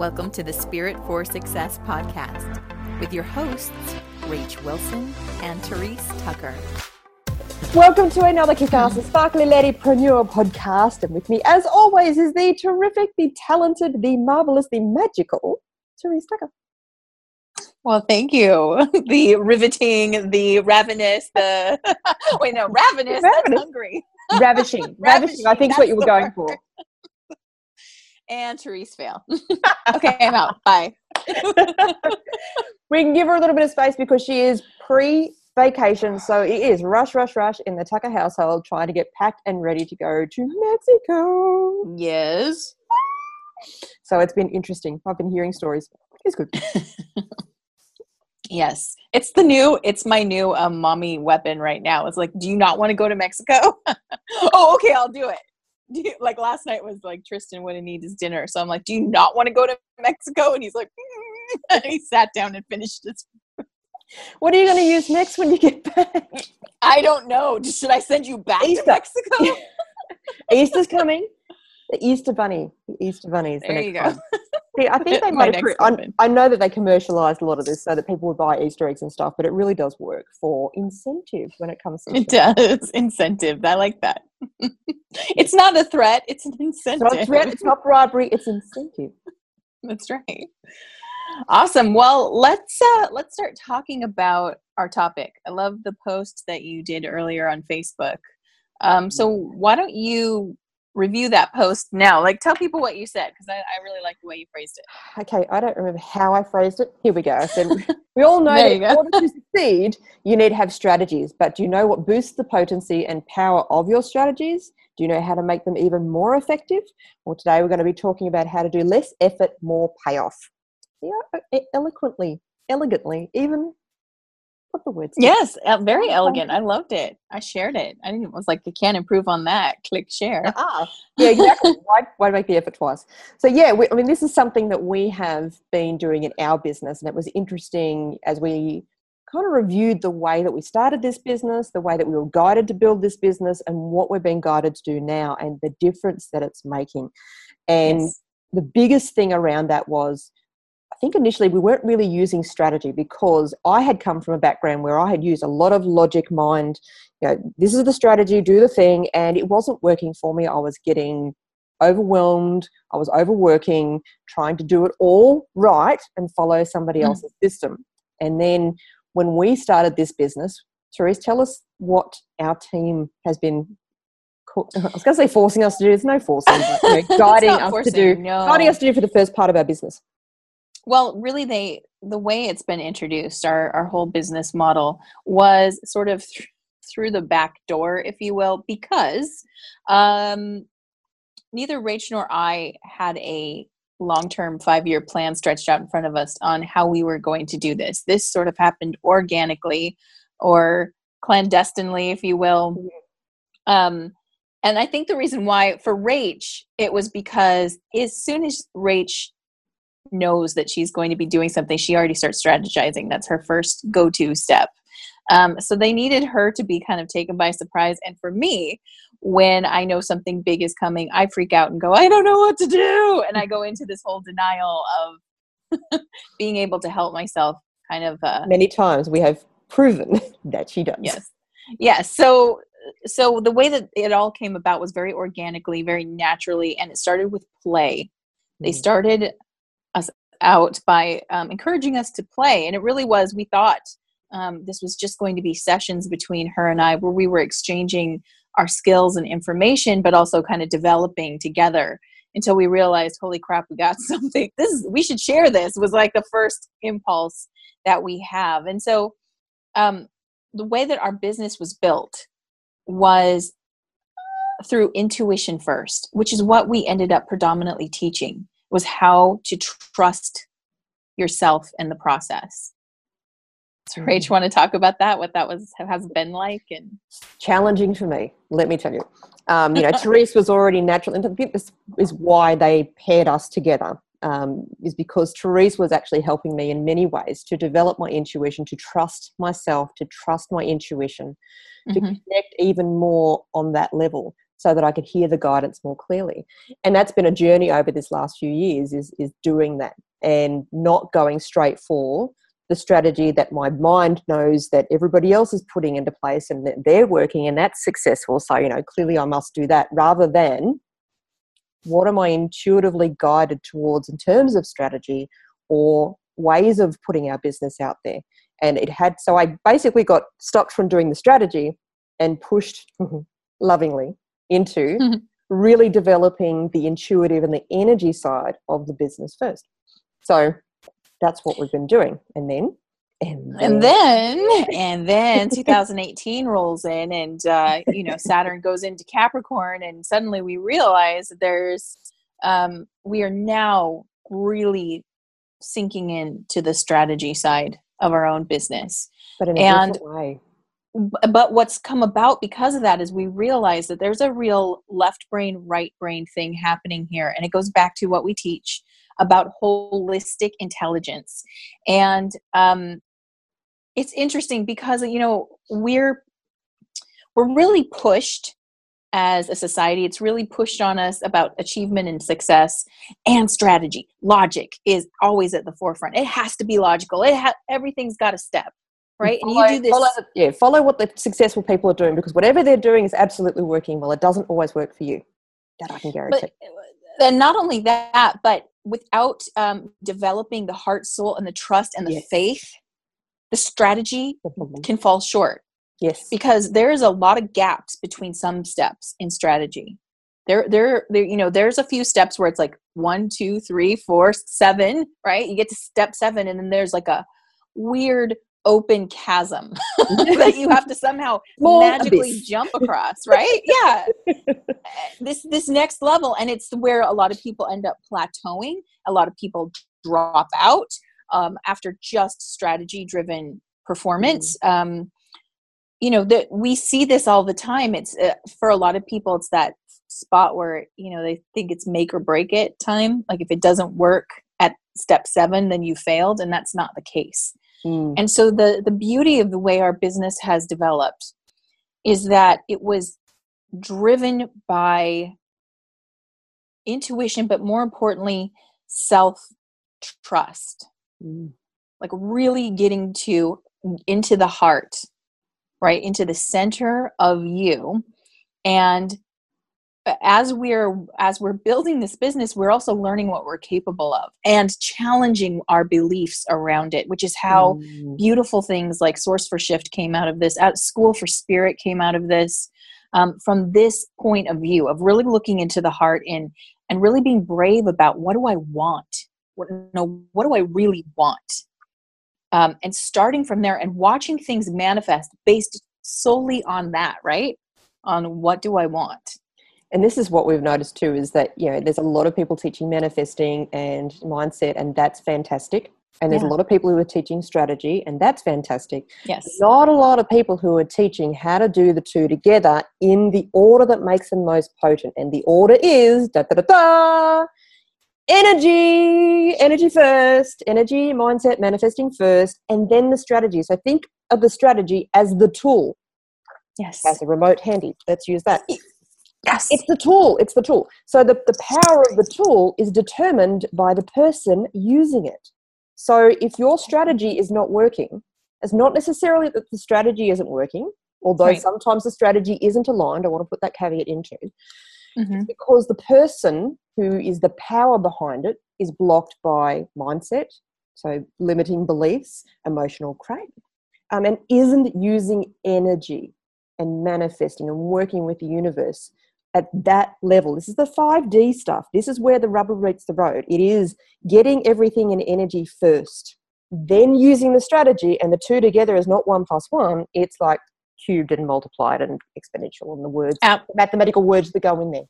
Welcome to the Spirit for Success podcast with your hosts, Rach Wilson and Therese Tucker. Welcome to another kick-ass and sparkly ladypreneur podcast. And with me, as always, is the terrific, the talented, the marvelous, the magical Therese Tucker. Well, thank you. The riveting, the ravenous, the... Wait, no, ravenous, that's hungry. Ravishing, I think is what you were going for. And Therese fail. Okay, I'm out. Bye. We can give her a little bit of space because she is pre-vacation. So it is rush in the Tucker household trying to get packed and ready to go to Mexico. Yes. So it's been interesting. I've been hearing stories. It's good. Yes. It's my new mommy weapon right now. It's like, do you not want to go to Mexico? Oh, okay, I'll do it. Like last night was like Tristan wouldn't eat his dinner, so I'm like, do you not want to go to Mexico? And he's like, and he sat down and finished his. What are you going to use next when you get back? I don't know. Should I send you back to Mexico? Easter's coming. The Easter bunny is the next one. See, I think they might. I know that they commercialized a lot of this so that people would buy Easter eggs and stuff, but it really does work for incentive when it comes to. It does. I like that. It's not a threat. It's an incentive. It's not a threat. It's not bribery. It's incentive. That's right. Awesome. Well, let's start talking about our topic. I love the post that you did earlier on Facebook. So why don't you review that post now? Like, tell people what you said, because I really like the way you phrased it. Okay, I don't remember how I phrased it. Here we go. I said, we all know that in order to succeed, you need to have strategies, but do you know what boosts the potency and power of your strategies? Do you know how to make them even more effective? Well, today we're going to be talking about how to do less effort, more payoff. Yeah, elegantly, even what the words. Yes, very elegant. I loved it. I shared it. I was like, you can't improve on that. Click share. Uh-huh. Yeah, exactly. Why make the effort twice? So yeah, this is something that we have been doing in our business, and it was interesting as we kind of reviewed the way that we started this business, the way that we were guided to build this business, and what we're being guided to do now, and the difference that it's making. And yes, the biggest thing around that was, I think initially we weren't really using strategy, because I had come from a background where I had used a lot of logic, mind, this is the strategy, do the thing, and it wasn't working for me. I was getting overwhelmed. I was overworking, trying to do it all right and follow somebody else's system. And then when we started this business, Therese, tell us what our team has been, I was going to say forcing us to do. There's no forcing, but guiding us to do for the first part of our business. Well, really, the way it's been introduced, our whole business model was sort of through the back door, if you will, because neither Rach nor I had a long-term 5-year plan stretched out in front of us on how we were going to do this. This sort of happened organically or clandestinely, if you will. And I think the reason why for Rach, it was because as soon as Rach knows that she's going to be doing something, she already starts strategizing. That's her first go-to step. So they needed her to be kind of taken by surprise. And for me, when I know something big is coming, I freak out and go, I don't know what to do. And I go into this whole denial of being able to help myself kind of. Many times we have proven that she does. Yes. Yeah. So the way that it all came about was very organically, very naturally. And it started with play. They started us out by encouraging us to play. And it really was, we thought this was just going to be sessions between her and I where we were exchanging our skills and information, but also kind of developing together until we realized, holy crap, we got something. We should share this, was like the first impulse that we have. And so the way that our business was built was through intuition first, which is what we ended up predominantly teaching, was how to trust yourself in the process. So Rach, want to talk about that? What that was, has been like, and challenging for me. Let me tell you, Therese was already natural. And I think this is why they paired us together, is because Therese was actually helping me in many ways to develop my intuition, to trust myself, to trust my intuition, to connect even more on that level. so that I could hear the guidance more clearly. And that's been a journey over this last few years, is doing that and not going straight for the strategy that my mind knows that everybody else is putting into place and that they're working and that's successful. So, you know, clearly I must do that, rather than what am I intuitively guided towards in terms of strategy or ways of putting our business out there. And it had, so I basically got stopped from doing the strategy and pushed lovingly into really developing the intuitive and the energy side of the business first. So that's what we've been doing. And then 2018 rolls in and, you know, Saturn goes into Capricorn, and suddenly we realize that there's, we are now really sinking into the strategy side of our own business. But in a different way. But what's come about because of that is we realize that there's a real left brain, right brain thing happening here. And it goes back to what we teach about holistic intelligence. And it's interesting because, you know, we're really pushed as a society. It's really pushed on us about achievement and success and strategy. Logic is always at the forefront. It has to be logical. Everything's got a step, right? And follow, you do this. Follow what the successful people are doing, because whatever they're doing is absolutely working. Well, it doesn't always work for you. That I can guarantee. And not only that, but without developing the heart, soul, and the trust and the faith, the strategy can fall short. Yes, because there is a lot of gaps between some steps in strategy. There, you know, there's a few steps where it's like 1, 2, 3, 4, 7, right? You get to step 7, and then there's like a weird open chasm that you have to somehow magically jump across, right? Yeah. This next level. And it's where a lot of people end up plateauing. A lot of people drop out after just strategy driven performance. You know, that we see this all the time. It's for a lot of people, it's that spot where, you know, they think it's make or break it time. Like if it doesn't work at step 7, then you failed. And that's not the case. And so the beauty of the way our business has developed is that it was driven by intuition, but more importantly, self-trust. Like really getting into the heart, right? Into the center of you. And as we're building this business, we're also learning what we're capable of and challenging our beliefs around it, which is how beautiful things like Source for Shift came out of this, School for Spirit came out of this, from this point of view of really looking into the heart and really being brave about what do I want? What do I really want? And starting from there and watching things manifest based solely on that, right? On what do I want? And this is what we've noticed too, is that, you know, there's a lot of people teaching manifesting and mindset, and that's fantastic. And there's a lot of people who are teaching strategy, and that's fantastic. Yes. Not a lot of people who are teaching how to do the two together in the order that makes them most potent. And the order is energy first, energy, mindset, manifesting first, and then the strategy. So think of the strategy as the tool. Yes. As a remote handy. Let's use that. Yes. It's the tool. So the power of the tool is determined by the person using it. So if your strategy is not working, it's not necessarily that the strategy isn't working, although sometimes the strategy isn't aligned. I want to put that caveat into it. It's because the person who is the power behind it is blocked by mindset, so limiting beliefs, emotional craving, and isn't using energy and manifesting and working with the universe at that level. This is the 5D stuff. This is where the rubber meets the road. It is getting everything in energy first, then using the strategy, and the two together is not 1 + 1. It's like cubed and multiplied and exponential and the words, mathematical words that go in there.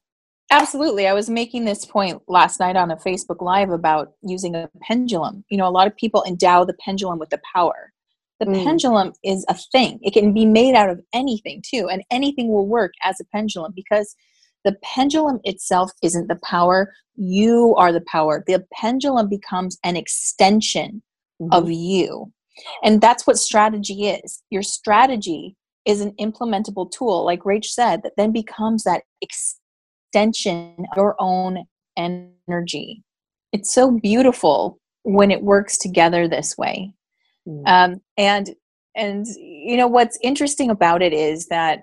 Absolutely. I was making this point last night on a Facebook Live about using a pendulum. You know, a lot of people endow the pendulum with the power. The pendulum is a thing. It can be made out of anything too, and anything will work as a pendulum because the pendulum itself isn't the power. You are the power. The pendulum becomes an extension of you. And that's what strategy is. Your strategy is an implementable tool, like Rach said, that then becomes that extension of your own energy. It's so beautiful when it works together this way. Mm. And you know, what's interesting about it is that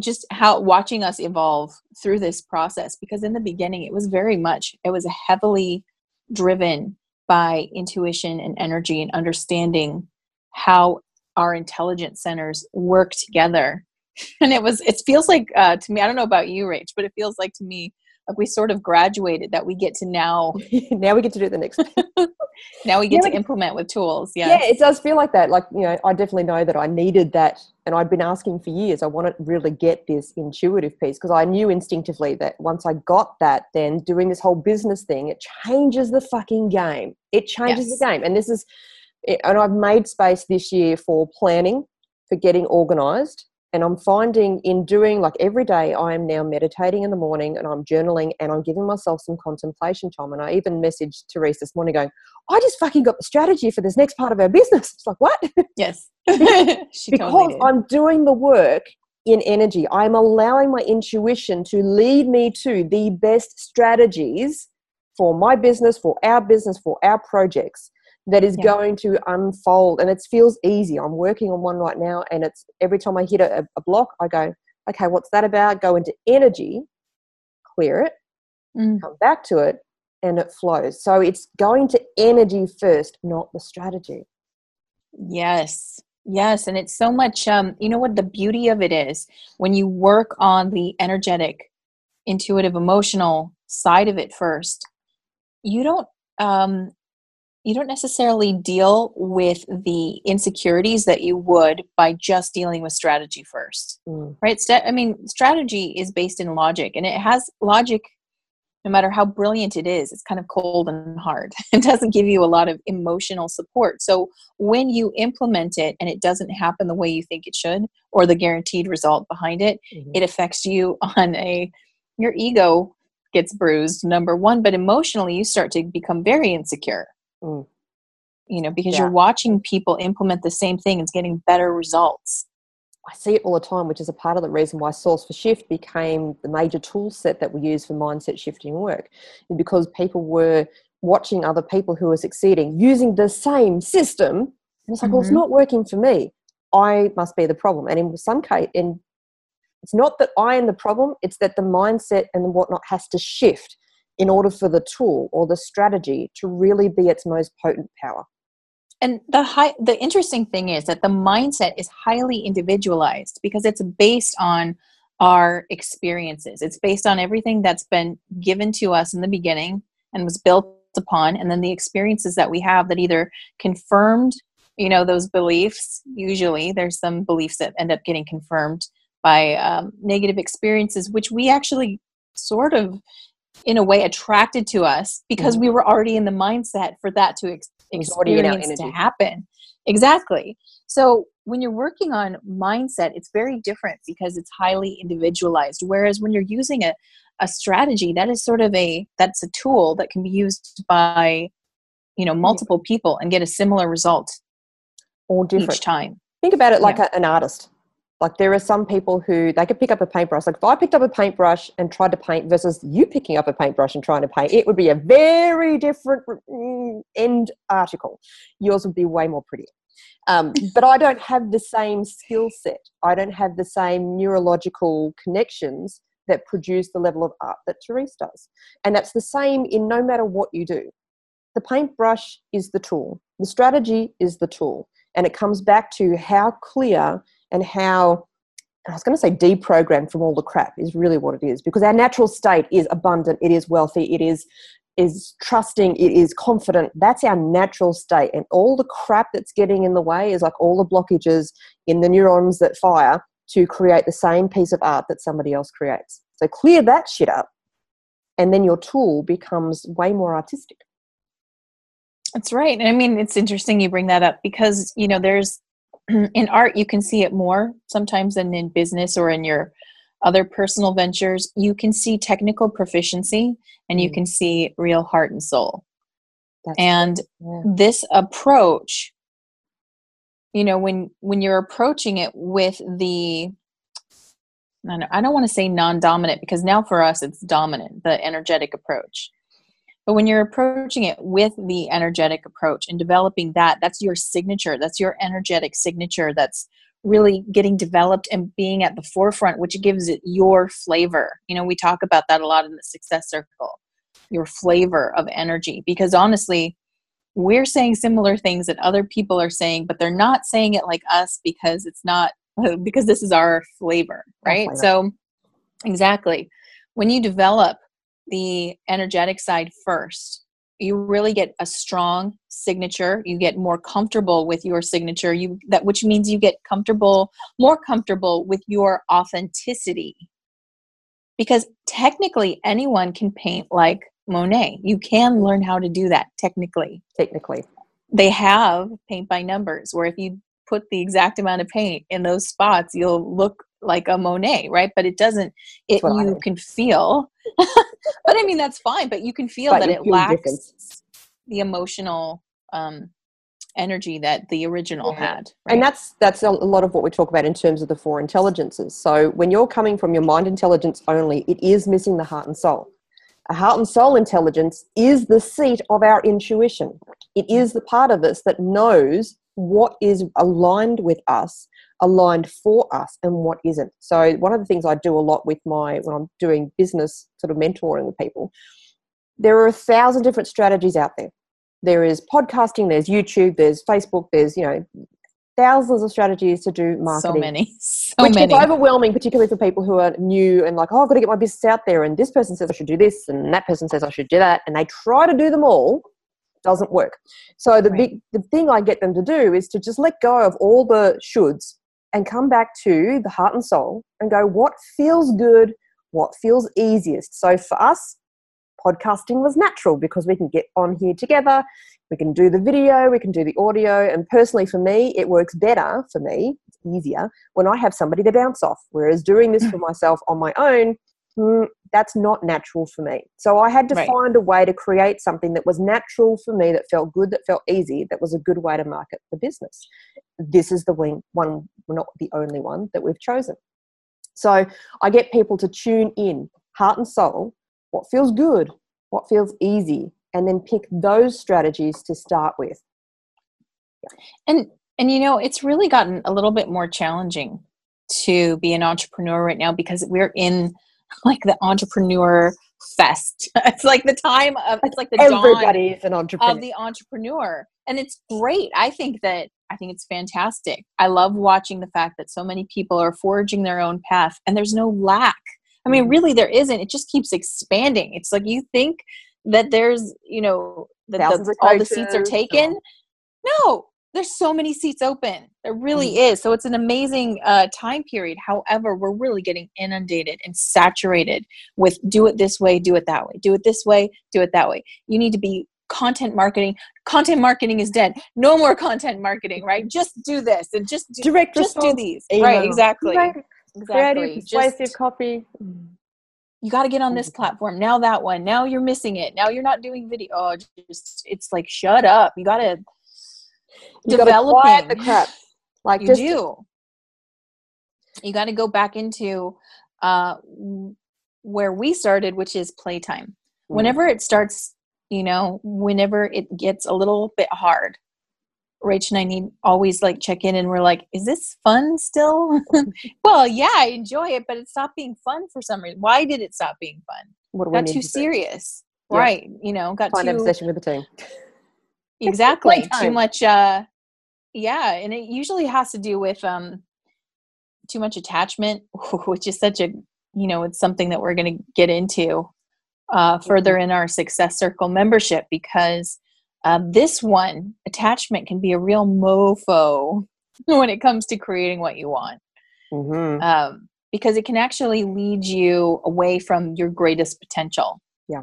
just how watching us evolve through this process, because in the beginning it was heavily driven by intuition and energy and understanding how our intelligence centers work together. And it feels like to me, I don't know about you, Rach, but it feels like to me, like we sort of graduated, that we get to now. Now we get to do the next. Now we get to implement with tools. Yeah. Yeah, it does feel like that. Like, you know, I definitely know that I needed that. And I'd been asking for years, I want to really get this intuitive piece, because I knew instinctively that once I got that, then doing this whole business thing, it changes the fucking game. It changes the game. And this is, and I've made space this year for planning, for getting organized. And I'm finding in doing, like, every day I am now meditating in the morning and I'm journaling and I'm giving myself some contemplation time. And I even messaged Therese this morning going, I just fucking got the strategy for this next part of our business. It's like, what? Yes. Because I'm doing the work in energy. I'm allowing my intuition to lead me to the best strategies for my business, for our projects. That is going to unfold, and it feels easy. I'm working on one right now, and it's every time I hit a block, I go, okay, what's that about? Go into energy, clear it, come back to it, and it flows. So it's going to energy first, not the strategy. Yes. Yes. And it's so much, you know what the beauty of it is? When you work on the energetic, intuitive, emotional side of it first, you don't necessarily deal with the insecurities that you would by just dealing with strategy first, right? I mean, strategy is based in logic, and it has logic, no matter how brilliant it is, it's kind of cold and hard. It doesn't give you a lot of emotional support. So when you implement it and it doesn't happen the way you think it should, or the guaranteed result behind it, it affects you on your ego gets bruised, number one, but emotionally you start to become very insecure. You know, because you're watching people implement the same thing, it's getting better results. I see it all the time, which is a part of the reason why Source for Shift became the major tool set that we use for mindset shifting work, because people were watching other people who were succeeding using the same system, and it's like, well, it's not working for me. I must be the problem. And in some case, it's not that I am the problem, it's that the mindset and whatnot has to shift in order for the tool or the strategy to really be its most potent power. And the interesting thing is that the mindset is highly individualized, because it's based on our experiences. It's based on everything that's been given to us in the beginning and was built upon, and then the experiences that we have that either confirmed, you know, those beliefs. Usually there's some beliefs that end up getting confirmed by negative experiences, which we actually sort of, in a way, attracted to us, because we were already in the mindset for that to experience to happen. Exactly. So when you're working on mindset, it's very different because it's highly individualized. Whereas when you're using a strategy, that is sort of that's a tool that can be used by, you know, multiple people and get a similar result or different each time. Think about it like an artist. Like, there are some people who, they could pick up a paintbrush. Like, if I picked up a paintbrush and tried to paint versus you picking up a paintbrush and trying to paint, it would be a very different end article. Yours would be way more pretty. But I don't have the same skill set. I don't have the same neurological connections that produce the level of art that Therese does. And that's the same in no matter what you do. The paintbrush is the tool. The strategy is the tool. And it comes back to how clear and how, I was going to say deprogrammed from all the crap is really what it is, because our natural state is abundant, it is wealthy, it is trusting, it is confident. That's our natural state. And all the crap that's getting in the way is like all the blockages in the neurons that fire to create the same piece of art that somebody else creates. So clear that shit up, and then your tool becomes way more artistic. That's right. And I mean, it's interesting you bring that up, because, you know, there's, in art, you can see it more sometimes than in business or in your other personal ventures. You can see technical proficiency, and you can see real heart and soul. That's This approach you know, when you're approaching it with the, I don't want to say non-dominant, because now for us it's dominant, the energetic approach. But when you're approaching it with the energetic approach and developing that, that's your signature, that's your energetic signature that's really getting developed and being at the forefront, which gives it your flavor. You know, we talk about that a lot in the Success Circle, your flavor of energy, because honestly, we're saying similar things that other people are saying, but they're not saying it like us because it's not, because this is our flavor, right? Our flavor. So exactly. When you develop the energetic side first, you really get a strong signature. You get more comfortable with your signature, which means you get more comfortable with your authenticity. Because technically anyone can paint like Monet. You can learn how to do that technically. Technically. They have paint by numbers, where if you put the exact amount of paint in those spots, you'll look like a Monet, right? But it doesn't, you can feel, but I mean, that's fine, but you can feel that it lacks the emotional energy that the original had. Right? And that's a lot of what we talk about in terms of the four intelligences. So when you're coming from your mind intelligence only, it is missing the heart and soul. A heart and soul intelligence is the seat of our intuition. It is the part of us that knows what is aligned with us, aligned for us, and what isn't. So one of the things I do a lot with when I'm doing business sort of mentoring with people, there are 1,000 different strategies out there. There is podcasting, there's YouTube, there's Facebook, there's, you know, thousands of strategies to do marketing. So many. It's overwhelming, particularly for people who are new and like, oh, I've got to get my business out there. And this person says I should do this, and that person says I should do that. And they try to do them all. Doesn't work. So the thing I get them to do is to just let go of all the shoulds and come back to the heart and soul and go, what feels good, what feels easiest. So for us, podcasting was natural because we can get on here together, we can do the video, we can do the audio, and personally for me, it works better for me, it's easier, when I have somebody to bounce off, whereas doing this for myself on my own, that's not natural for me. So I had to find a way to create something that was natural for me, that felt good, that felt easy, that was a good way to market the business. This is the one, not the only one that we've chosen. So I get people to tune in, heart and soul, what feels good, what feels easy, and then pick those strategies to start with. And you know, it's really gotten a little bit more challenging to be an entrepreneur right now because we're in like the entrepreneur fest. It's like the time of, it's like the everybody's dawn an entrepreneur. Of the entrepreneur. And it's great. I think it's fantastic. I love watching the fact that so many people are forging their own path and there's no lack. I mean, really there isn't. It just keeps expanding. It's like, you think that there's, you know, that all the seats are taken. No, there's so many seats open. There really is. So it's an amazing time period. However, we're really getting inundated and saturated with do it this way, do it that way, do it this way, do it that way. You need to be content marketing. Content marketing is dead. No more content marketing, right? Just do this and just do, direct just do these. Email. Right, exactly. Creative, persuasive copy. You got to get on this platform. Now that one. Now you're missing it. Now you're not doing video. Oh, just, it's like, shut up. You got to... developing quiet the crap. Like you do. You got to go back into where we started, which is playtime. Whenever it starts, you know, whenever it gets a little bit hard, Rach and I need always like check in, and we're like, is this fun still? Well, yeah, I enjoy it, but it's not being fun for some reason. Why did it stop being fun? Got too serious, yeah. Right? You know, got too obsession with the team. Exactly. Too much. And it usually has to do with too much attachment, which is such a, you know, it's something that we're going to get into further in our Success Circle membership, because this one, attachment, can be a real mofo when it comes to creating what you want, because it can actually lead you away from your greatest potential. Yeah.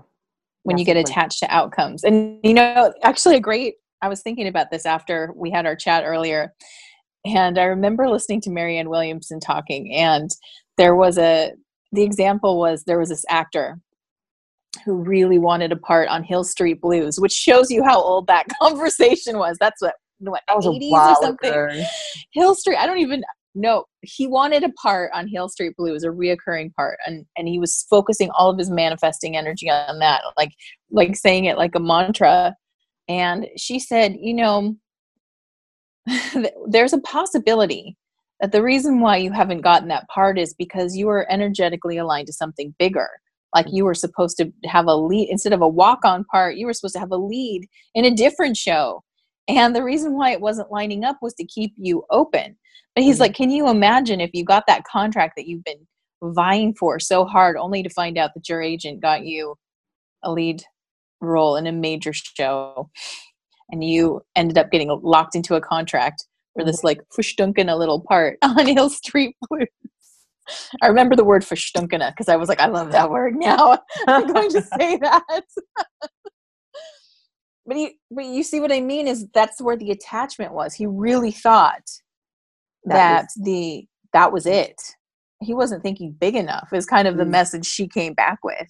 When you get attached to outcomes. And, you know, actually I was thinking about this after we had our chat earlier, and I remember listening to Marianne Williamson talking, and there was this actor who really wanted a part on Hill Street Blues, which shows you how old that conversation was. That's what what, that was 80s or something. Hill Street, I don't even know. He wanted a part on Hill Street Blues, a reoccurring part. And he was focusing all of his manifesting energy on that, like saying it like a mantra. And she said, you know, there's a possibility that the reason why you haven't gotten that part is because you are energetically aligned to something bigger. Like you were supposed to have a lead instead of a walk-on part, you were supposed to have a lead in a different show. And the reason why it wasn't lining up was to keep you open. But he's like, can you imagine if you got that contract that you've been vying for so hard only to find out that your agent got you a lead role in a major show and you ended up getting locked into a contract for this like fushtunkina little part on Hill Street Blues. I remember the word fushtunkina because I was like, I love that word now. I'm going to say that. But you see what I mean is that's where the attachment was. He really thought that was it. He wasn't thinking big enough is kind of the message she came back with.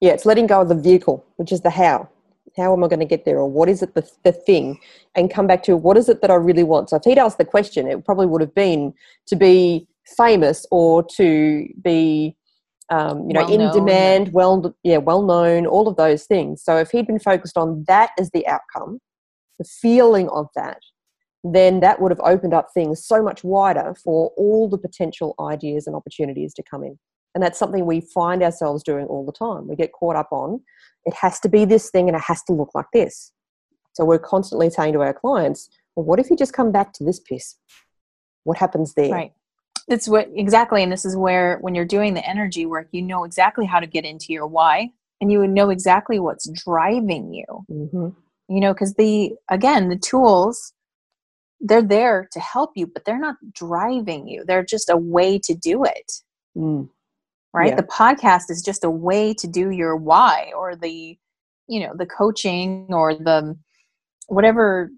Yeah, it's letting go of the vehicle, which is the how. How am I going to get there? Or what is it, the thing? And come back to what is it that I really want? So if he'd asked the question, it probably would have been to be famous or to be, in demand, well known, all of those things. So if he'd been focused on that as the outcome, the feeling of that, then that would have opened up things so much wider for all the potential ideas and opportunities to come in. And that's something we find ourselves doing all the time. We get caught up on, it has to be this thing and it has to look like this. So we're constantly saying to our clients, well, what if you just come back to this piece? What happens there? Right. That's what exactly. And this is where when you're doing the energy work, you know exactly how to get into your why and you would know exactly what's driving you. Mm-hmm. You know, because the tools, they're there to help you, but they're not driving you. They're just a way to do it. Mm. Right? Yeah. The podcast is just a way to do your why or the coaching or the whatever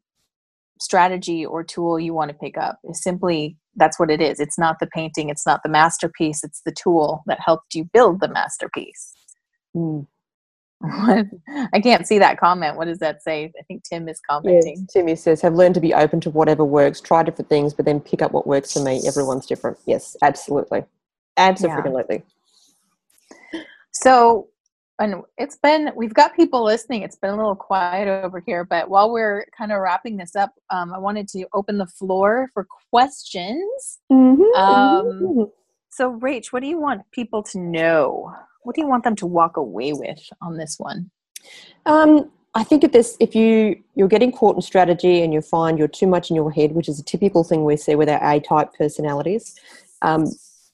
strategy or tool you want to pick up is simply that's what it is. It's not the painting. It's not the masterpiece. It's the tool that helped you build the masterpiece. Mm. I can't see that comment. What does that say? I think Tim is commenting. Yes, Timmy says, have learned to be open to whatever works, try different things, but then pick up what works for me. Everyone's different. Yes, absolutely. Absolutely. Yeah. So, and we've got people listening. It's been a little quiet over here, but while we're kind of wrapping this up, I wanted to open the floor for questions. Mm-hmm. So Rach, what do you want people to know? What do you want them to walk away with on this one? I think if you're getting caught in strategy and you find you're too much in your head, which is a typical thing we see with our A-type personalities,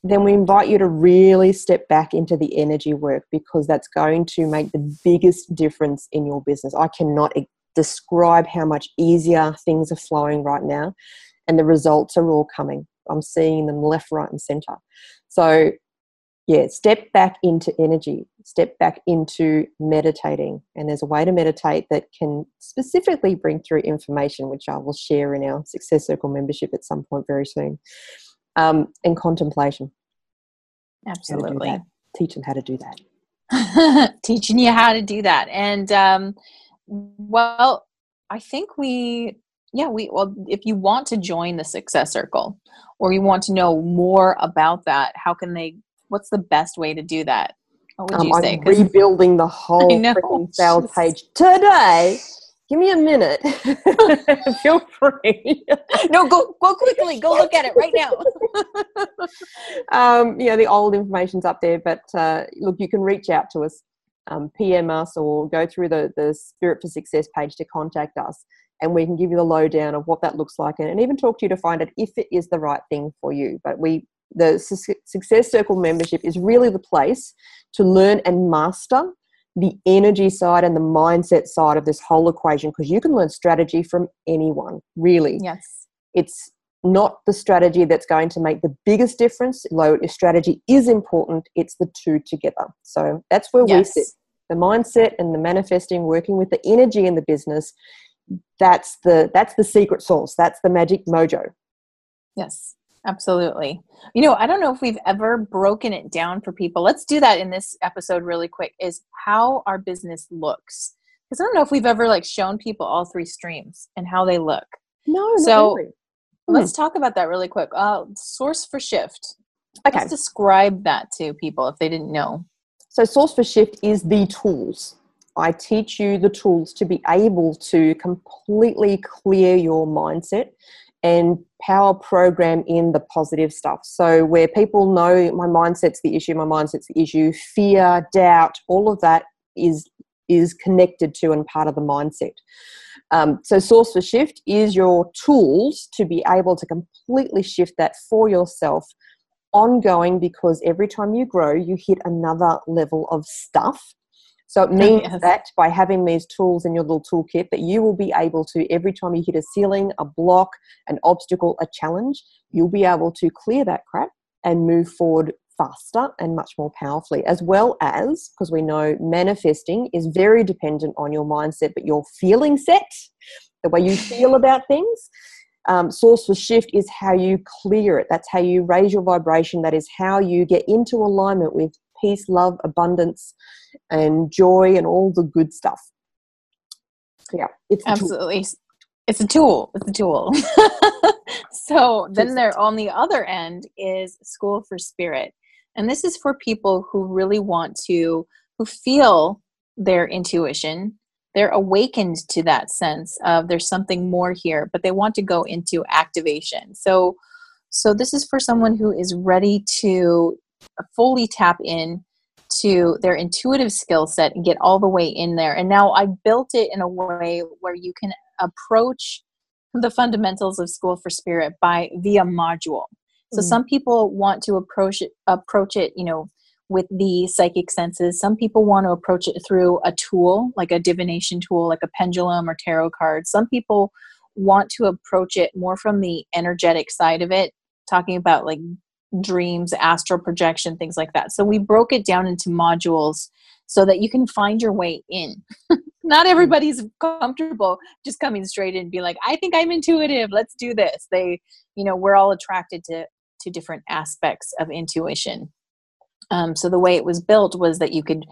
then we invite you to really step back into the energy work because that's going to make the biggest difference in your business. I cannot describe how much easier things are flowing right now and the results are all coming. I'm seeing them left, right and centre. So yeah, step back into energy, step back into meditating. And there's a way to meditate that can specifically bring through information, which I will share in our Success Circle membership at some point very soon. And contemplation. Absolutely. Teach them how to do that. Teaching you how to do that. And, I think if you want to join the Success Circle or you want to know more about that, what's the best way to do that? What would you say? I'm rebuilding the whole freaking sales page today. Give me a minute. Feel free. No, go quickly. Go look at it right now. The old information's up there, but look, you can reach out to us, PM us, or go through the Spirit for Success page to contact us, and we can give you the lowdown of what that looks like, and even talk to you to find out if it is the right thing for you. But the Success Circle membership is really the place to learn and master the energy side and the mindset side of this whole equation, because you can learn strategy from anyone, really. Yes. It's not the strategy that's going to make the biggest difference. Although strategy is important, it's the two together. So that's where we sit. The mindset and the manifesting, working with the energy in the business, that's the secret sauce. That's the magic mojo. Yes. Absolutely. You know, I don't know if we've ever broken it down for people. Let's do that in this episode really quick, is how our business looks. Because I don't know if we've ever shown people all three streams and how they look. No, so really. Let's talk about that really quick. Source for Shift. Okay. Let's describe that to people if they didn't know. So Source for Shift is the tools. I teach you the tools to be able to completely clear your mindset and power program in the positive stuff. So where people know my mindset's the issue, fear, doubt, all of that is connected to and part of the mindset. So Source for Shift is your tools to be able to completely shift that for yourself ongoing, because every time you grow, you hit another level of stuff. So it means that by having these tools in your little toolkit, that you will be able to, every time you hit a ceiling, a block, an obstacle, a challenge, you'll be able to clear that crap and move forward faster and much more powerfully, as well as, because we know manifesting is very dependent on your mindset, but your feeling set, the way you feel about things. Source for Shift is how you clear it. That's how you raise your vibration. That is how you get into alignment with peace, love, abundance, and joy, and all the good stuff. Yeah, it's absolutely. Tool. It's a tool. It's a tool. So then, there on the other end is School for Spirit, and this is for people who really want to, who feel their intuition. They're awakened to that sense of there's something more here, but they want to go into activation. So this is for someone who is ready to fully tap in to their intuitive skill set and get all the way in there. And now I built it in a way where you can approach the fundamentals of School for Spirit by via module. So some people want to approach it, you know, with the psychic senses. Some people want to approach it through a tool, like a divination tool, like a pendulum or tarot card. Some people want to approach it more from the energetic side of it, talking about like dreams, astral projection, things like that. So we broke it down into modules so that you can find your way in. Not everybody's comfortable just coming straight in and be like, I think I'm intuitive, let's do this. We're all attracted to different aspects of intuition. So the way it was built was that you could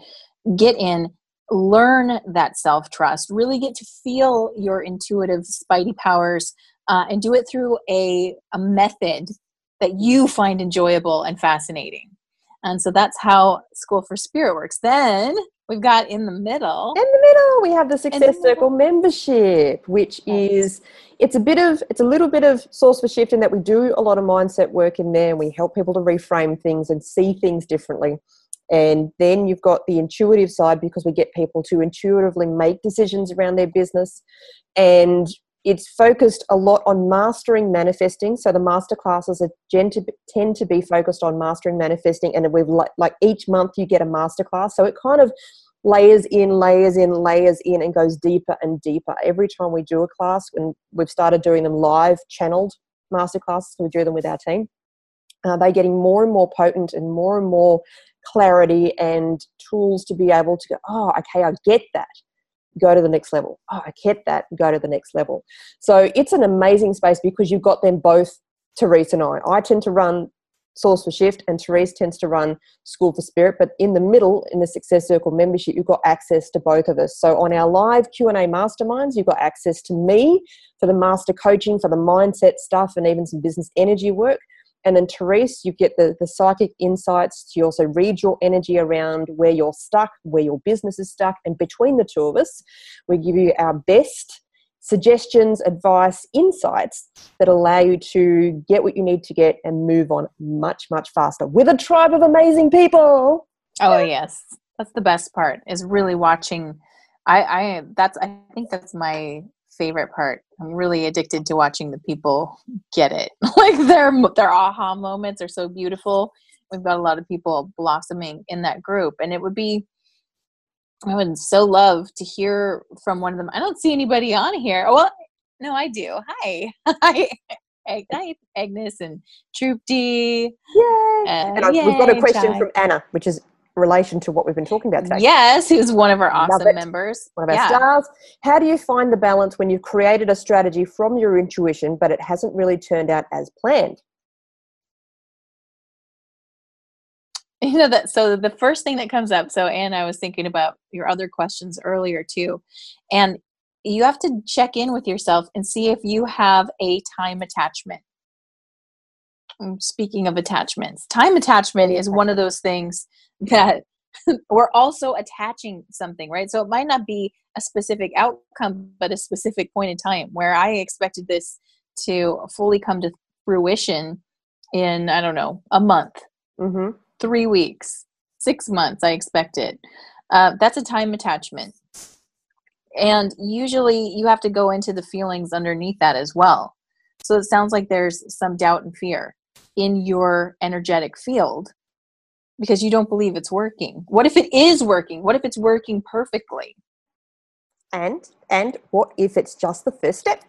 get in, learn that self-trust, really get to feel your intuitive spidey powers, and do it through a method that you find enjoyable and fascinating. And so that's how School for Spirit works. Then we've got in the middle, we have the Success Circle membership, which is, it's a little bit of Source for Shift in that we do a lot of mindset work in there, and we help people to reframe things and see things differently. And then you've got the intuitive side, because we get people to intuitively make decisions around their business, and it's focused a lot on mastering manifesting. So the masterclasses tend to be focused on mastering manifesting. And we've like each month you get a masterclass. So it kind of layers in and goes deeper and deeper. Every time we do a class, and we've started doing them live channeled masterclasses, we do them with our team. They're getting more and more potent and more clarity and tools to be able to go, oh, okay, I get that. Go to the next level. Oh, I get that. Go to the next level. So it's an amazing space because you've got them both, Therese and I. I tend to run Source for Shift, and Therese tends to run School for Spirit. But in the middle, in the Success Circle membership, you've got access to both of us. So on our live Q&A masterminds, you've got access to me for the master coaching, for the mindset stuff, and even some business energy work. And then Therese, you get the psychic insights. You also read your energy around where you're stuck, where your business is stuck. And between the two of us, we give you our best suggestions, advice, insights that allow you to get what you need to get and move on much, much faster with a tribe of amazing people. Oh, yes. That's the best part, is really watching. I think that's my favorite part. I'm really addicted to watching the people get it. Like their aha moments are so beautiful. We've got a lot of people blossoming in that group, and I would so love to hear from one of them. I don't see anybody on here. Well, no, I do. Hi. Agnes and Troop D. Yay. And we've got a question from Anna, which is relation to what we've been talking about today. Yes, who's one of our awesome members. One of our stars. How do you find the balance when you've created a strategy from your intuition, but it hasn't really turned out as planned? You know, so the first thing that comes up, so Anne, I was thinking about your other questions earlier too. And you have to check in with yourself and see if you have a time attachment. Speaking of attachments, time attachment is one of those things that we're also attaching something, right? So it might not be a specific outcome, but a specific point in time where I expected this to fully come to fruition in, I don't know, a month, 3 weeks, 6 months, I expect it. That's a time attachment. And usually you have to go into the feelings underneath that as well. So it sounds like there's some doubt and fear in your energetic field because you don't believe it's working. What if it is working? What if it's working perfectly? And what if it's just the first step?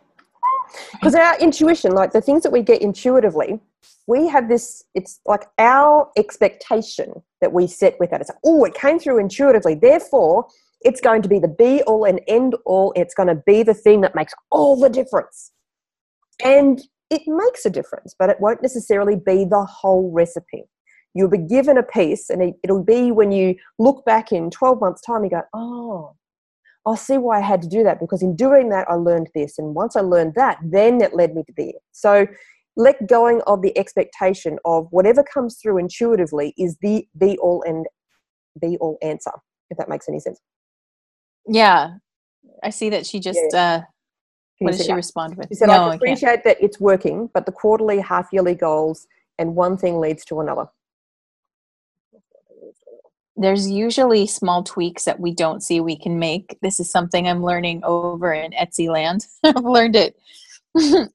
Because our intuition, like the things that we get intuitively, we have this, it's like our expectation that we set with that. It's like, oh, it came through intuitively. Therefore, it's going to be the be all and end all. It's going to be the thing that makes all the difference. And it makes a difference, but it won't necessarily be the whole recipe. You'll be given a piece, and it'll be when you look back in 12 months' time, you go, oh, I'll see why I had to do that, because in doing that, I learned this. And once I learned that, then it led me to there. So let going of the expectation of whatever comes through intuitively is the be all answer, if that makes any sense. Yeah. I see that she just, what did she respond with? She said, I appreciate that it's working, but the quarterly, half-yearly goals and one thing leads to another. There's usually small tweaks that we don't see we can make. This is something I'm learning over in Etsy land. I've learned it.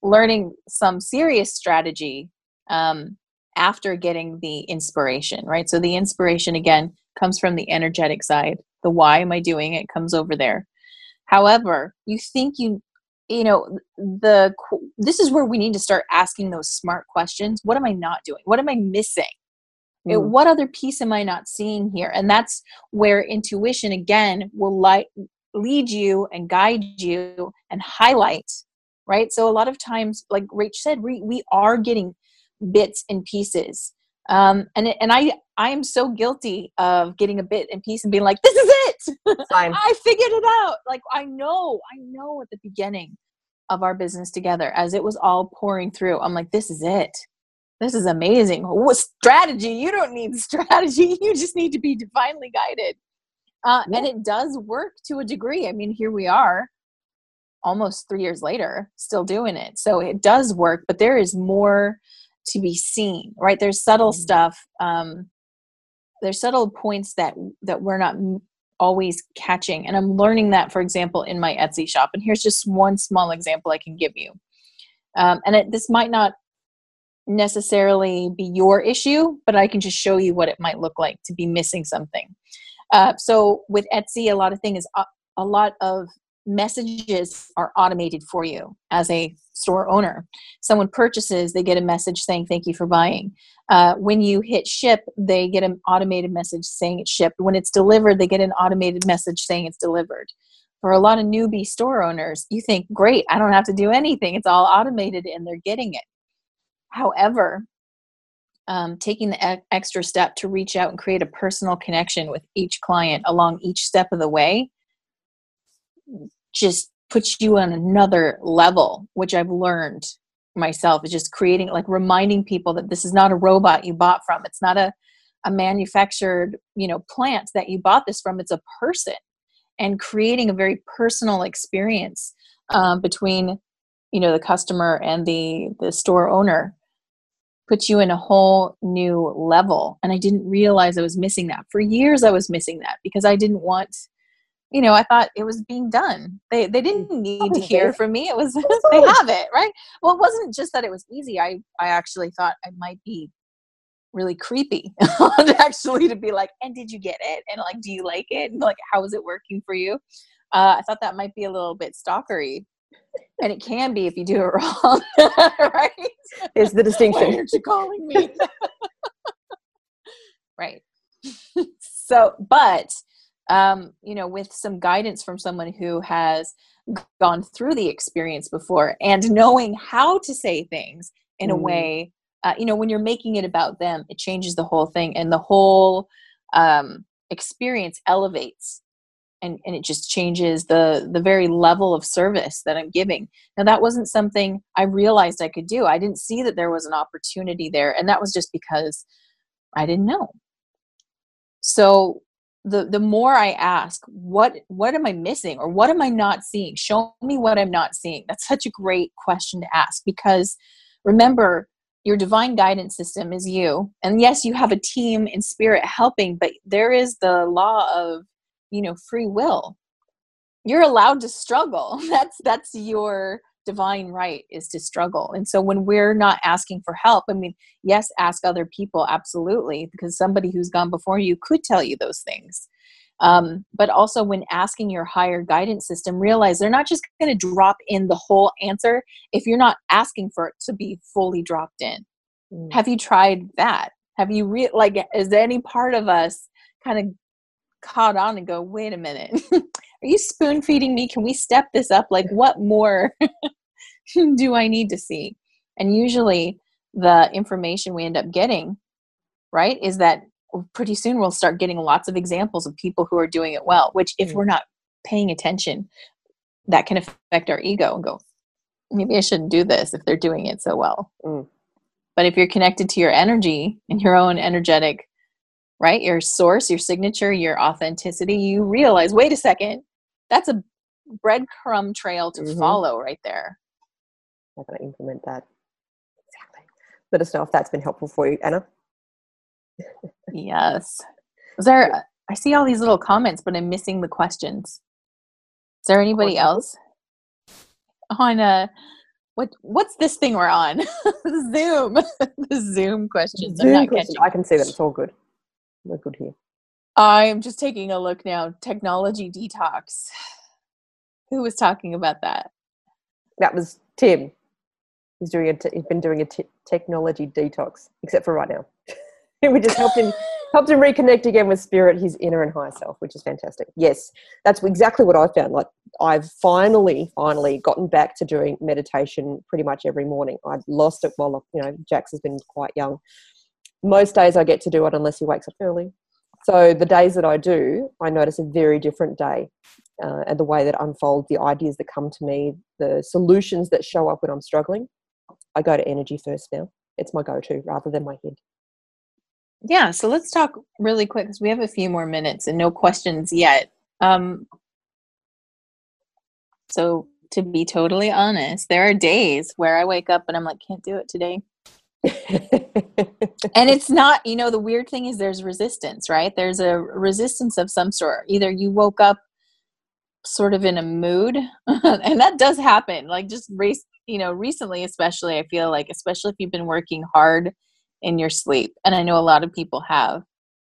Learning some serious strategy after getting the inspiration, right? So the inspiration, again, comes from the energetic side. The why am I doing it comes over there. However, you think you know, this is where we need to start asking those smart questions. What am I not doing? What am I missing? What other piece am I not seeing here? And that's where intuition, again, will lead you and guide you and highlight, right? So a lot of times, like Rach said, we are getting bits and pieces. And I am so guilty of getting a bit and piece and being like, this is it. I figured it out. Like, I know at the beginning of our business together, as it was all pouring through, I'm like, this is it. This is amazing. What strategy? You don't need strategy. You just need to be divinely guided. And it does work to a degree. I mean, here we are almost 3 years later, still doing it. So it does work, but there is more to be seen, right? There's subtle stuff. There's subtle points that we're not always catching. And I'm learning that, for example, in my Etsy shop. And here's just one small example I can give you. This might not necessarily be your issue, but I can just show you what it might look like to be missing something. So with Etsy, a lot of messages are automated for you as a store owner. Someone purchases, they get a message saying, thank you for buying. When you hit ship, they get an automated message saying it's shipped. When it's delivered, they get an automated message saying it's delivered. For a lot of newbie store owners, you think, great, I don't have to do anything. It's all automated and they're getting it. However, taking the extra step to reach out and create a personal connection with each client along each step of the way just puts you on another level, which I've learned myself, is just creating, like reminding people that this is not a robot you bought from. It's not a manufactured, plant that you bought this from. It's a person, and creating a very personal experience between, the customer and the store owner puts you in a whole new level. And I didn't realize I was missing that. For years I was missing that because I didn't want, I thought it was being done. They didn't need to hear from me. It was, they have it, right? Well, it wasn't just that it was easy. I actually thought I might be really creepy actually to be like, and did you get it? And like, do you like it? And like, how is it working for you? I thought that might be a little bit stalkery. And it can be if you do it wrong, right? It's the distinction. Why aren't you calling me? Right. So, but, with some guidance from someone who has gone through the experience before and knowing how to say things in a way, when you're making it about them, it changes the whole thing, and the whole experience elevates. and it just changes the very level of service that I'm giving. Now, that wasn't something I realized I could do. I didn't see that there was an opportunity there, and that was just because I didn't know. So the more I ask, what am I missing, or what am I not seeing? Show me what I'm not seeing. That's such a great question to ask, because remember, your divine guidance system is you. And yes, you have a team in spirit helping, but there is the law of, you know, free will. You're allowed to struggle. That's your divine right, is to struggle. And so when we're not asking for help, I mean, yes, ask other people, absolutely, because somebody who's gone before you could tell you those things. But also when asking your higher guidance system, realize they're not just going to drop in the whole answer if you're not asking for it to be fully dropped in. Mm. Have you tried that? Have you is any part of us kind of caught on and go, wait a minute, are you spoon feeding me? Can we step this up? Like, what more do I need to see? And usually the information we end up getting, right, is that pretty soon we'll start getting lots of examples of people who are doing it well, which if we're not paying attention, that can affect our ego and go, maybe I shouldn't do this if they're doing it so well. Mm. But if you're connected to your energy and your own energetic, right, your source, your signature, your authenticity, you realize, wait a second, that's a breadcrumb trail to follow right there. I've got to implement that. Exactly. Let us know if that's been helpful for you, Anna. Yes. Is there, I see all these little comments, but I'm missing the questions. Is there anybody else on what's this thing we're on? Zoom. The Zoom questions. Zoom questions. I can see that. It's all good. We're good here. I'm just taking a look now. Technology detox. Who was talking about that? That was Tim. He's been doing a technology detox, except for right now. We just helped him reconnect again with spirit, his inner and higher self, which is fantastic. Yes, that's exactly what I found. Like, I've finally gotten back to doing meditation pretty much every morning. I'd lost it while, you know, Jax has been quite young. Most days I get to do it unless he wakes up early. So the days that I do, I notice a very different day and the way that unfolds, the ideas that come to me, the solutions that show up when I'm struggling. I go to energy first now. It's my go-to rather than my head. Yeah, so let's talk really quick because we have a few more minutes and no questions yet. So to be totally honest, there are days where I wake up and I'm like, can't do it today. And it's not, you know, the weird thing is there's resistance, right? There's a resistance of some sort. Either you woke up sort of in a mood, and that does happen. Like just, recently especially, I feel like, especially if you've been working hard in your sleep. And I know a lot of people have.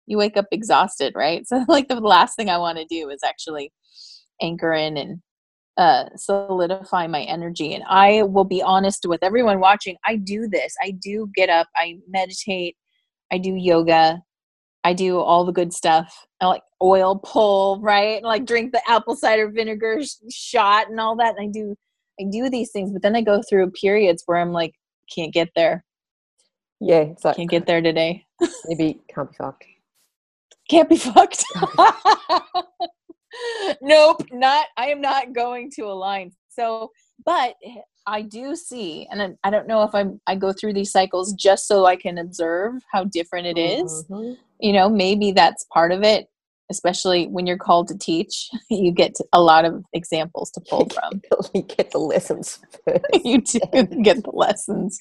You wake up exhausted, right? So like the last thing I want to do is actually anchor in and solidify my energy. And I will be honest with everyone watching. I do this. I do get up. I meditate. I do yoga. I do all the good stuff. I like oil pull, right? And like drink the apple cider vinegar shot and all that. And I do these things, but then I go through periods where I'm like, can't get there. Yeah, it's like, can't get there today. Maybe can't be fucked. Can't be fucked. Nope, I am not going to align. So, but I do see, and I don't know if I go through these cycles just so I can observe how different it is. Mm-hmm. You know, maybe that's part of it, especially when you're called to teach. You get a lot of examples to pull from. You get the lessons first. You do get the lessons.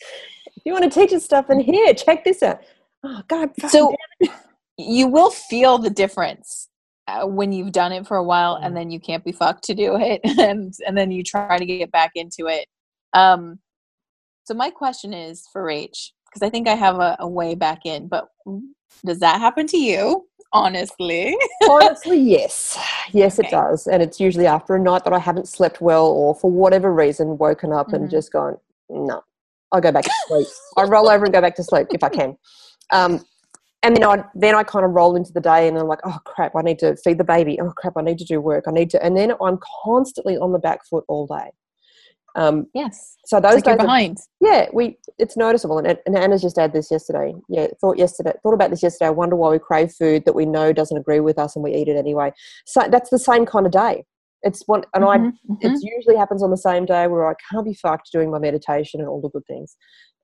You want to teach us stuff in here, check this out. Oh God. So you will feel the difference when you've done it for a while and then you can't be fucked to do it. And then you try to get back into it. So my question is for Rach, because I think I have a way back in, but does that happen to you? Honestly, yes. Yes, okay. It does. And it's usually after a night that I haven't slept well or for whatever reason, woken up and just gone, no. I'll go back to sleep. I roll over and go back to sleep if I can. And then I kind of roll into the day and I'm like, oh, crap, I need to feed the baby. Oh, crap, I need to do work. And then I'm constantly on the back foot all day. Yes. So those like days behind. Yeah, it's noticeable. And Anna's just had this yesterday. Yeah, thought about this yesterday. I wonder why we crave food that we know doesn't agree with us and we eat it anyway. So that's the same kind of day. It usually happens on the same day where I can't be fucked doing my meditation and all the good things.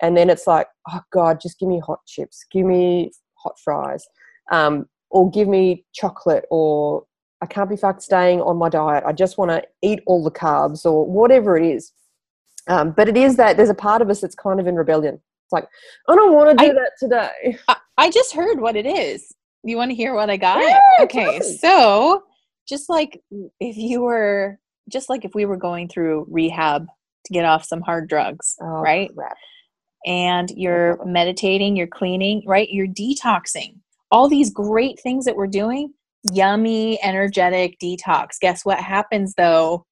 And then it's like, oh God, just give me hot chips, give me hot fries, or give me chocolate, or I can't be fucked staying on my diet. I just want to eat all the carbs or whatever it is. But it is that there's a part of us that's kind of in rebellion. It's like, I don't want to do that today. I just heard what it is. You want to hear what I got? Yeah, okay. Totally. So if we were going through rehab to get off some hard drugs, right? Crap. And you're meditating, you're cleaning, right? You're detoxing. All these great things that we're doing, yummy, energetic detox. Guess what happens though?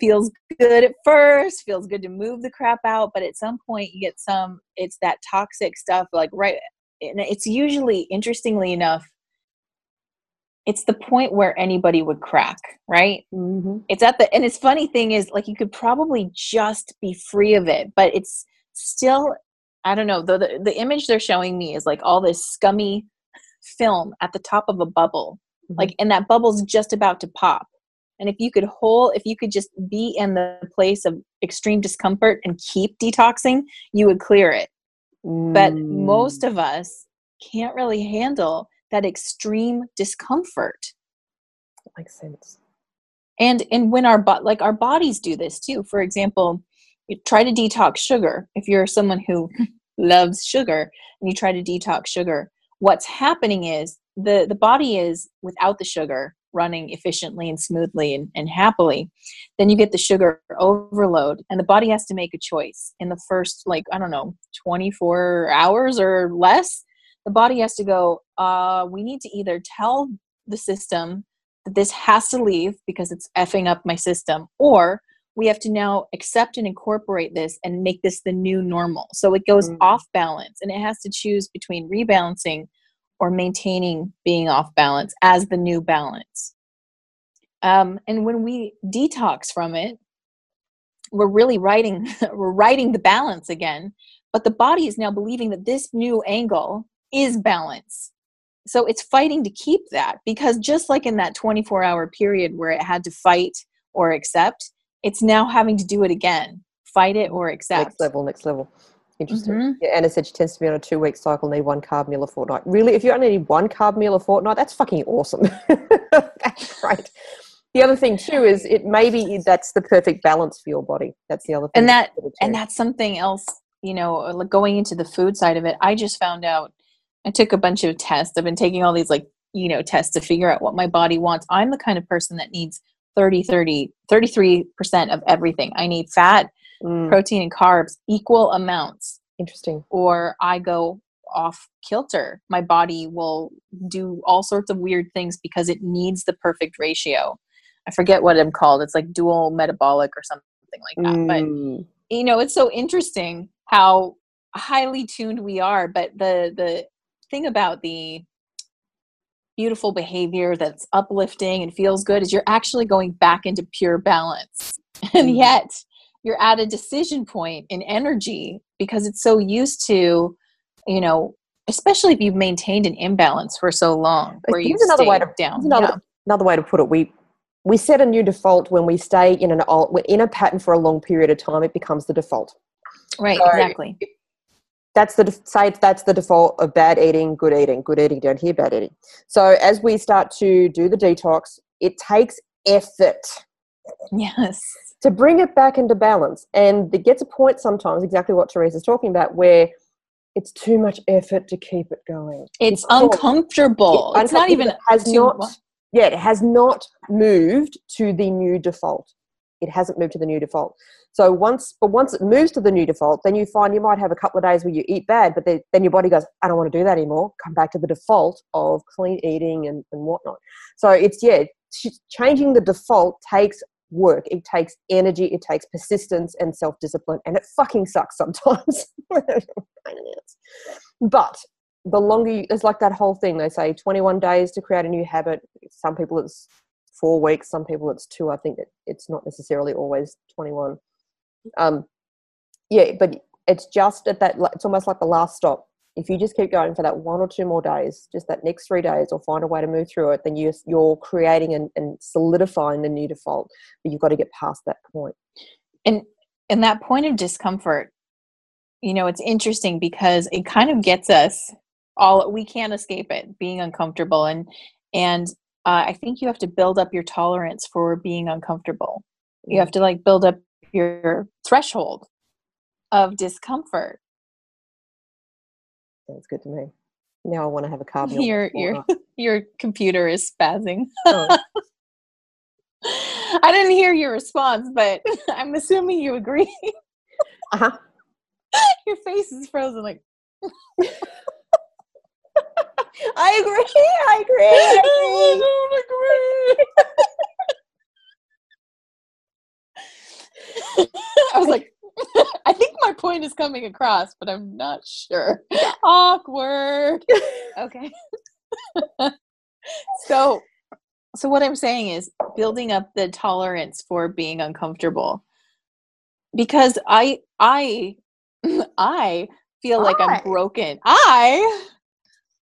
Feels good at first, feels good to move the crap out, but at some point you get it's that toxic stuff, like, right. And it's usually, interestingly enough, it's the point where anybody would crack, right? Mm-hmm. And it's funny thing is, like, you could probably just be free of it, but it's still, I don't know, the image they're showing me is like all this scummy film at the top of a bubble, mm-hmm. like, and that bubble's just about to pop. And if you could just be in the place of extreme discomfort and keep detoxing, you would clear it. Mm. But most of us can't really handle that extreme discomfort. That makes sense. And when our bodies do this too. For example, you try to detox sugar. If you're someone who loves sugar and you try to detox sugar, what's happening is the body is without the sugar running efficiently and smoothly and happily. Then you get the sugar overload, and the body has to make a choice in the first, like, I don't know, 24 hours or less. The body has to go, we need to either tell the system that this has to leave because it's effing up my system, or we have to now accept and incorporate this and make this the new normal. So it goes off balance, and it has to choose between rebalancing or maintaining being off balance as the new balance. And when we detox from it, we're writing the balance again, but the body is now believing that this new angle is balance. So it's fighting to keep that, because just like in that 24-hour period where it had to fight or accept, it's now having to do it again, fight it or accept. Next level. Interesting. Mm-hmm. Yeah, Anna said she tends to be on a 2-week cycle, need one carb meal a fortnight. Really? If you only need one carb meal a fortnight, that's fucking awesome. That's great. The other thing too is that's the perfect balance for your body. That's the other thing. And that's something else, you know, going into the food side of it. I just found out, I took a bunch of tests. I've been taking all these, like, you know, tests to figure out what my body wants. I'm the kind of person that needs 33% of everything. I need fat, protein and carbs, equal amounts. Interesting. Or I go off kilter. My body will do all sorts of weird things because it needs the perfect ratio. I forget what I'm called. It's like dual metabolic or something like that. But, you know, it's so interesting how highly tuned we are. But the thing about the beautiful behavior that's uplifting and feels good is you're actually going back into pure balance. And yet you're at a decision point in energy because it's so used to, you know, especially if you've maintained an imbalance for so long. Another way to put it. We set a new default when we stay in a pattern for a long period of time. It becomes the default. Right, so exactly. That's the default of bad eating, good eating down here, bad eating. So as we start to do the detox, it takes effort. Yes. To bring it back into balance. And it gets a point sometimes, exactly what Therese is talking about, where it's too much effort to keep it going. It's uncomfortable. It's not even it has not moved to the new default. It hasn't moved to the new default. So once it moves to the new default, then you find you might have a couple of days where you eat bad, but then your body goes, I don't want to do that anymore. Come back to the default of clean eating and whatnot. So it's, changing the default takes work. It takes energy. It takes persistence and self-discipline, and it fucking sucks sometimes. But the longer it's like that whole thing, they say 21 days to create a new habit. Some people it's 4 weeks, some people it's 2. I think that it's not necessarily always 21. Yeah, but it's just at that, it's almost like the last stop. If you just keep going for that one or two more days, just that next 3 days, or find a way to move through it, then you're creating and solidifying the new default. But you've got to get past that point. And that point of discomfort, you know, it's interesting because it kind of gets us all, we can't escape it, being uncomfortable. And I think you have to build up your tolerance for being uncomfortable. You have to like build up your threshold of discomfort. Sounds good to me. Now I want to have a carb. Your computer is spazzing. Oh. I didn't hear your response, but I'm assuming you agree. Uh-huh. Your face is frozen like. I agree. I was like, I think my point is coming across, but I'm not sure. Awkward. Okay. So what I'm saying is building up the tolerance for being uncomfortable, because I feel like I'm broken.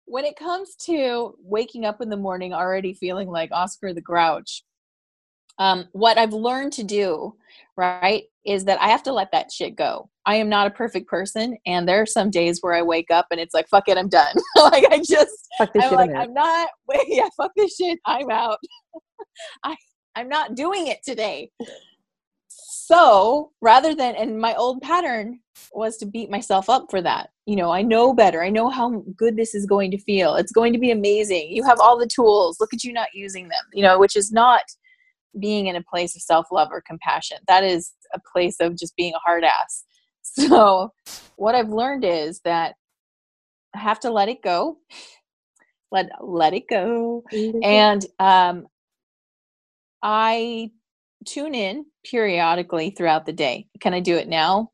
When it comes to waking up in the morning already feeling like Oscar the Grouch, what I've learned to do, right, is that I have to let that shit go. I am not a perfect person, and there are some days where I wake up and it's like, fuck it, I'm done. Like I just, fuck this shit, I'm out. I'm not doing it today. So rather than, and my old pattern was to beat myself up for that. You know, I know better. I know how good this is going to feel. It's going to be amazing. You have all the tools. Look at you not using them, you know, which is not being in a place of self-love or compassion. That is a place of just being a hard ass. So what I've learned is that I have to let it go, let it go. And I tune in periodically throughout the day. Can I do it now?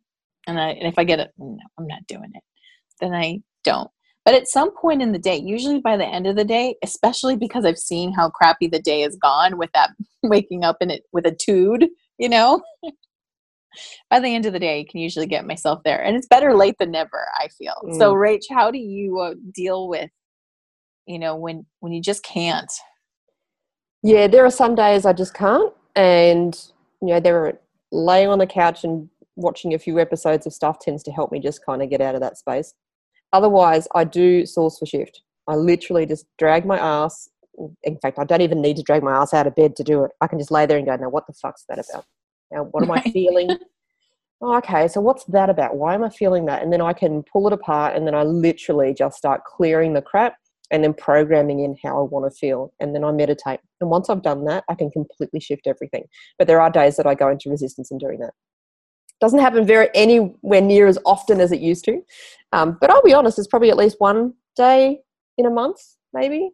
And if I get it, no, I'm not doing it, then I don't. But at some point in the day, usually by the end of the day, especially because I've seen how crappy the day has gone with that waking up in it with a tood, you know, by the end of the day, I can usually get myself there. And it's better late than never, I feel. Mm. So Rach, how do you deal with, you know, when you just can't? Yeah, there are some days I just can't. And, you know, they're laying on the couch and watching a few episodes of stuff tends to help me just kind of get out of that space. Otherwise, I do Source for Shift. I literally just drag my ass. In fact, I don't even need to drag my ass out of bed to do it. I can just lay there and go, now what the fuck's that about? Now what am I feeling? Oh, okay, so what's that about? Why am I feeling that? And then I can pull it apart, and then I literally just start clearing the crap and then programming in how I want to feel. And then I meditate. And once I've done that, I can completely shift everything. But there are days that I go into resistance in doing that. Doesn't happen anywhere near as often as it used to. But I'll be honest, it's probably at least one day in a month, maybe,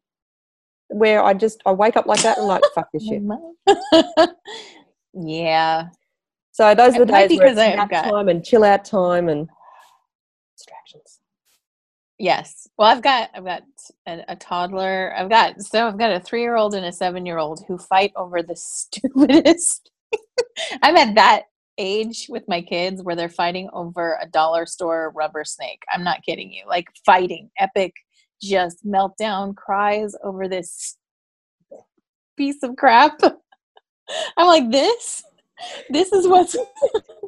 where I wake up like that and like, fuck this shit. Yeah. So those are the days where it's time and chill out time and distractions. Yes. Well, I've got a toddler. I've got a 3-year-old and a 7-year-old who fight over the stupidest. I'm at that age with my kids where they're fighting over a dollar store rubber snake. I'm not kidding you. Like fighting, epic, just meltdown cries over this piece of crap. I'm like, this is what's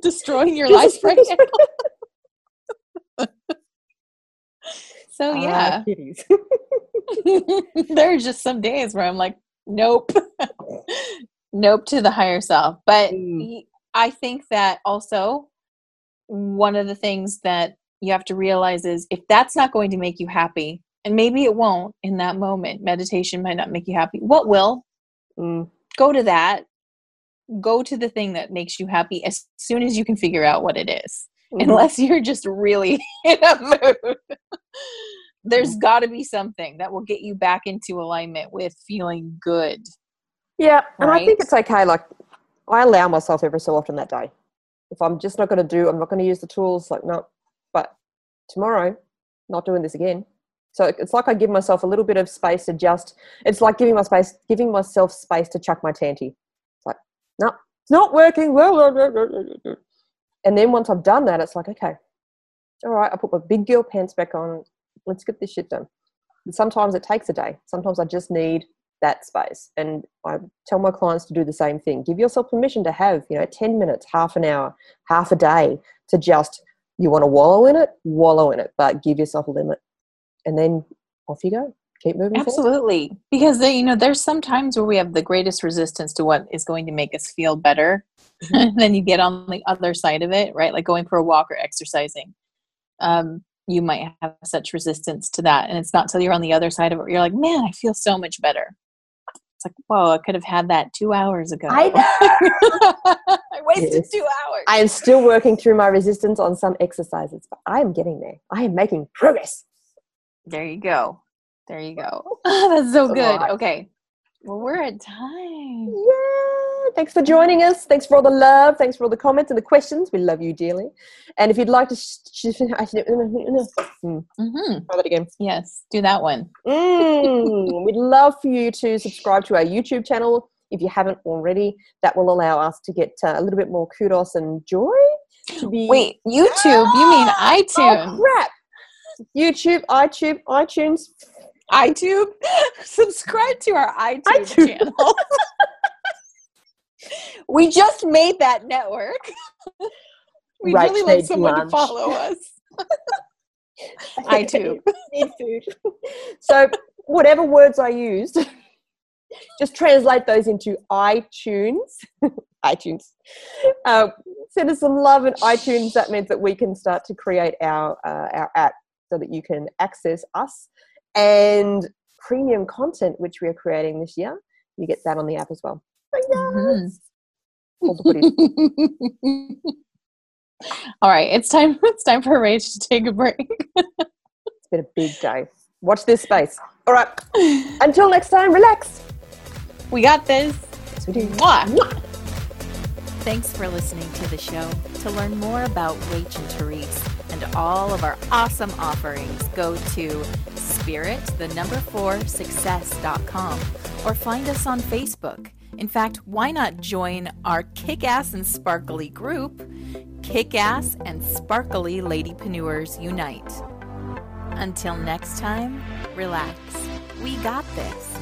destroying your life right now. So yeah, there are just some days where I'm like, nope to the higher self. But I think that also one of the things that you have to realize is if that's not going to make you happy, and maybe it won't in that moment, meditation might not make you happy. What will? Go to that. Go to the thing that makes you happy as soon as you can figure out what it is. Unless you're just really in a mood. There's got to be something that will get you back into alignment with feeling good. Yeah, right? And I think it's okay, like, I allow myself every so often that day. If I'm just not going to do, I'm not going to use the tools, like, no, but tomorrow, not doing this again. So it's like I give myself a little bit of space to just, it's like giving myself space to chuck my tanty. It's like, no, it's not working. And then once I've done that, it's like, okay, all right, I put my big girl pants back on. Let's get this shit done. And sometimes it takes a day. Sometimes I just need that space. And I tell my clients to do the same thing. Give yourself permission to have, 10 minutes, half an hour, half a day to just, you want to wallow in it, but give yourself a limit. And then off you go. Keep moving. Absolutely. Forward. Because, there's some times where we have the greatest resistance to what is going to make us feel better. Mm-hmm. And then you get on the other side of it, right? Like going for a walk or exercising. You might have such resistance to that. And it's not till you're on the other side of it where you're like, man, I feel so much better. It's like, whoa, I could have had that 2 hours ago. I know. I wasted 2 hours. I am still working through my resistance on some exercises, but I am getting there. I am making progress. There you go. There you go. That's so good. Okay. Well, we're at time. Yeah. Thanks for joining us. Thanks for all the love. Thanks for all the comments and the questions. We love you dearly. And if you'd like to... Try that again. Yes. Do that one. We'd love for you to subscribe to our YouTube channel if you haven't already. That will allow us to get a little bit more kudos and joy. Wait, YouTube? You mean iTunes? Oh, crap. YouTube, iTunes. Subscribe to our iTunes. Channel. We just made that network. We'd really like someone to follow us. iTunes. Need food. So whatever words I used, just translate those into iTunes. iTunes. Send us some love in iTunes. That means that we can start to create our app so that you can access us. And premium content, which we are creating this year, you get that on the app as well. Yes. Mm-hmm. All right, it's time for Rach to take a break. It's been a big day. Watch this space. All right, until next time, relax. We got this. Yes, we do. Mwah. Thanks for listening to the show. To learn more about Rach and Therese and all of our awesome offerings, go to spirit4success.com or find us on Facebook. In fact, why not join our kick-ass and sparkly group, Kick-Ass and Sparkly Ladypreneurs Unite. Until next time, relax. We got this.